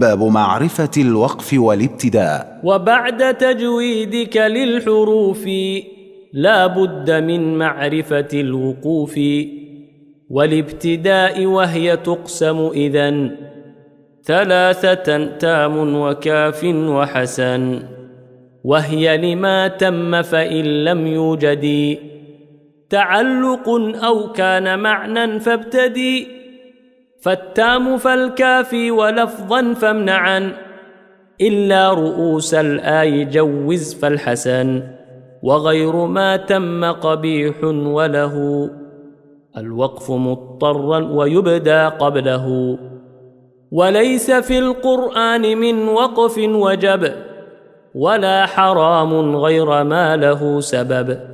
باب معرفة الوقف والابتداء. وبعد تجويدك للحروف لا بد من معرفة الوقوف والابتداء، وهي تقسم إذن ثلاثة: تام وكاف وحسن، وهي لما تم فإن لم يوجد تعلق أو كان معنى فابتدي، فالتام فالكافي ولفظا فامنعا إلا رؤوس الآي جوز فالحسن، وغير ما تم قبيح وله الوقف مضطرا ويبدى قبله، وليس في القرآن من وقف وجب ولا حرام غير ما له سبب.